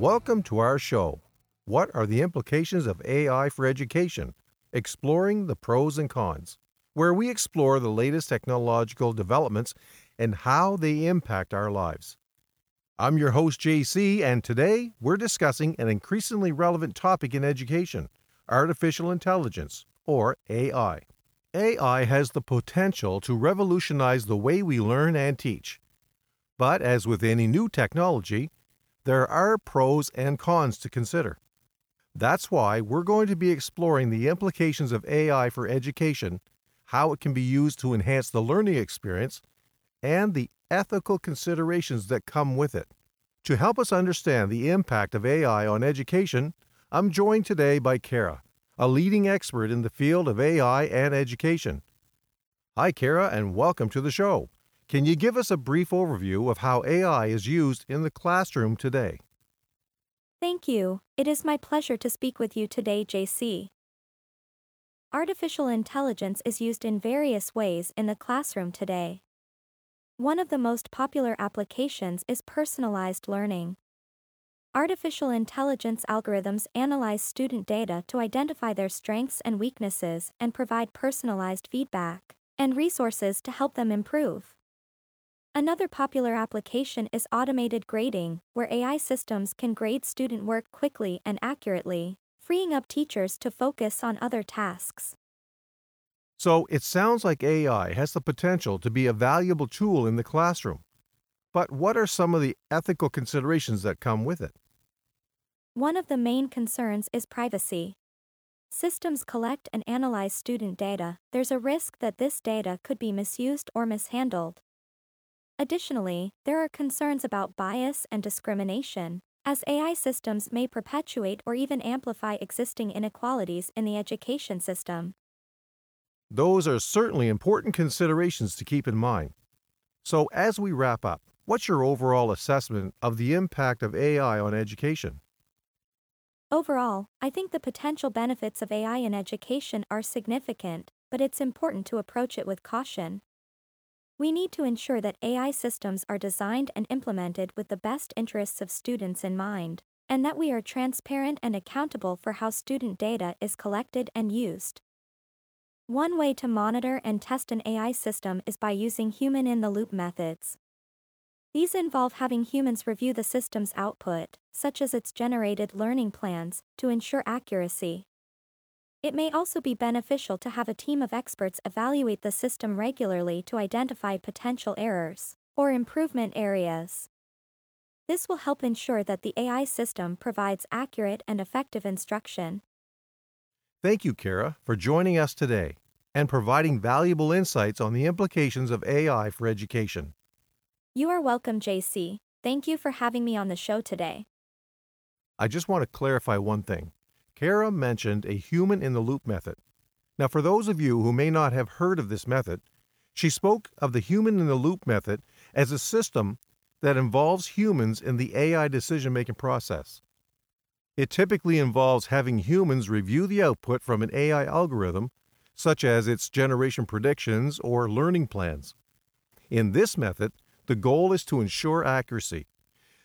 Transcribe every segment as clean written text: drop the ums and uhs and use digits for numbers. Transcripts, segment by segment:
Welcome to our show, What Are the Implications of AI for Education? Exploring the Pros and Cons, where we explore the latest technological developments and how they impact our lives. I'm your host, JC, and today we're discussing an increasingly relevant topic in education, artificial intelligence, or AI. AI has the potential to revolutionize the way we learn and teach. But as with any new technology, there are pros and cons to consider. That's why we're going to be exploring the implications of AI for education, how it can be used to enhance the learning experience, and the ethical considerations that come with it. To help us understand the impact of AI on education, I'm joined today by Kara, a leading expert in the field of AI and education. Hi, Kara, and welcome to the show. Can you give us a brief overview of how AI is used in the classroom today? Thank you. It is my pleasure to speak with you today, JC. Artificial intelligence is used in various ways in the classroom today. One of the most popular applications is personalized learning. Artificial intelligence algorithms analyze student data to identify their strengths and weaknesses and provide personalized feedback and resources to help them improve. Another popular application is automated grading, where AI systems can grade student work quickly and accurately, freeing up teachers to focus on other tasks. So it sounds like AI has the potential to be a valuable tool in the classroom. But what are some of the ethical considerations that come with it? One of the main concerns is privacy. Systems collect and analyze student data. There's a risk that this data could be misused or mishandled. Additionally, there are concerns about bias and discrimination, as AI systems may perpetuate or even amplify existing inequalities in the education system. Those are certainly important considerations to keep in mind. So as we wrap up, what's your overall assessment of the impact of AI on education? Overall, I think the potential benefits of AI in education are significant, but it's important to approach it with caution. We need to ensure that AI systems are designed and implemented with the best interests of students in mind, and that we are transparent and accountable for how student data is collected and used. One way to monitor and test an AI system is by using human-in-the-loop methods. These involve having humans review the system's output, such as its generated learning plans, to ensure accuracy. It may also be beneficial to have a team of experts evaluate the system regularly to identify potential errors or improvement areas. This will help ensure that the AI system provides accurate and effective instruction. Thank you, Kara, for joining us today and providing valuable insights on the implications of AI for education. You are welcome, JC. Thank you for having me on the show today. I just want to clarify one thing. Kara mentioned a human-in-the-loop method. Now, for those of you who may not have heard of this method, she spoke of the human-in-the-loop method as a system that involves humans in the AI decision-making process. It typically involves having humans review the output from an AI algorithm, such as its generation predictions or learning plans. In this method, the goal is to ensure accuracy.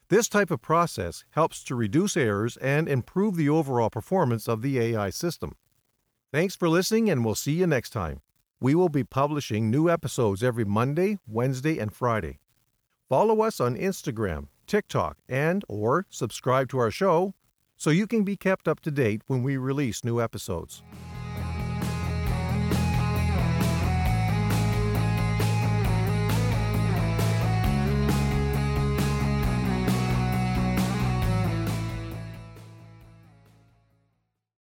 This type of process helps to reduce errors and improve the overall performance of the AI system. Thanks for listening, and we'll see you next time. We will be publishing new episodes every Monday, Wednesday, and Friday. Follow us on Instagram, TikTok, and/or subscribe to our show so you can be kept up to date when we release new episodes.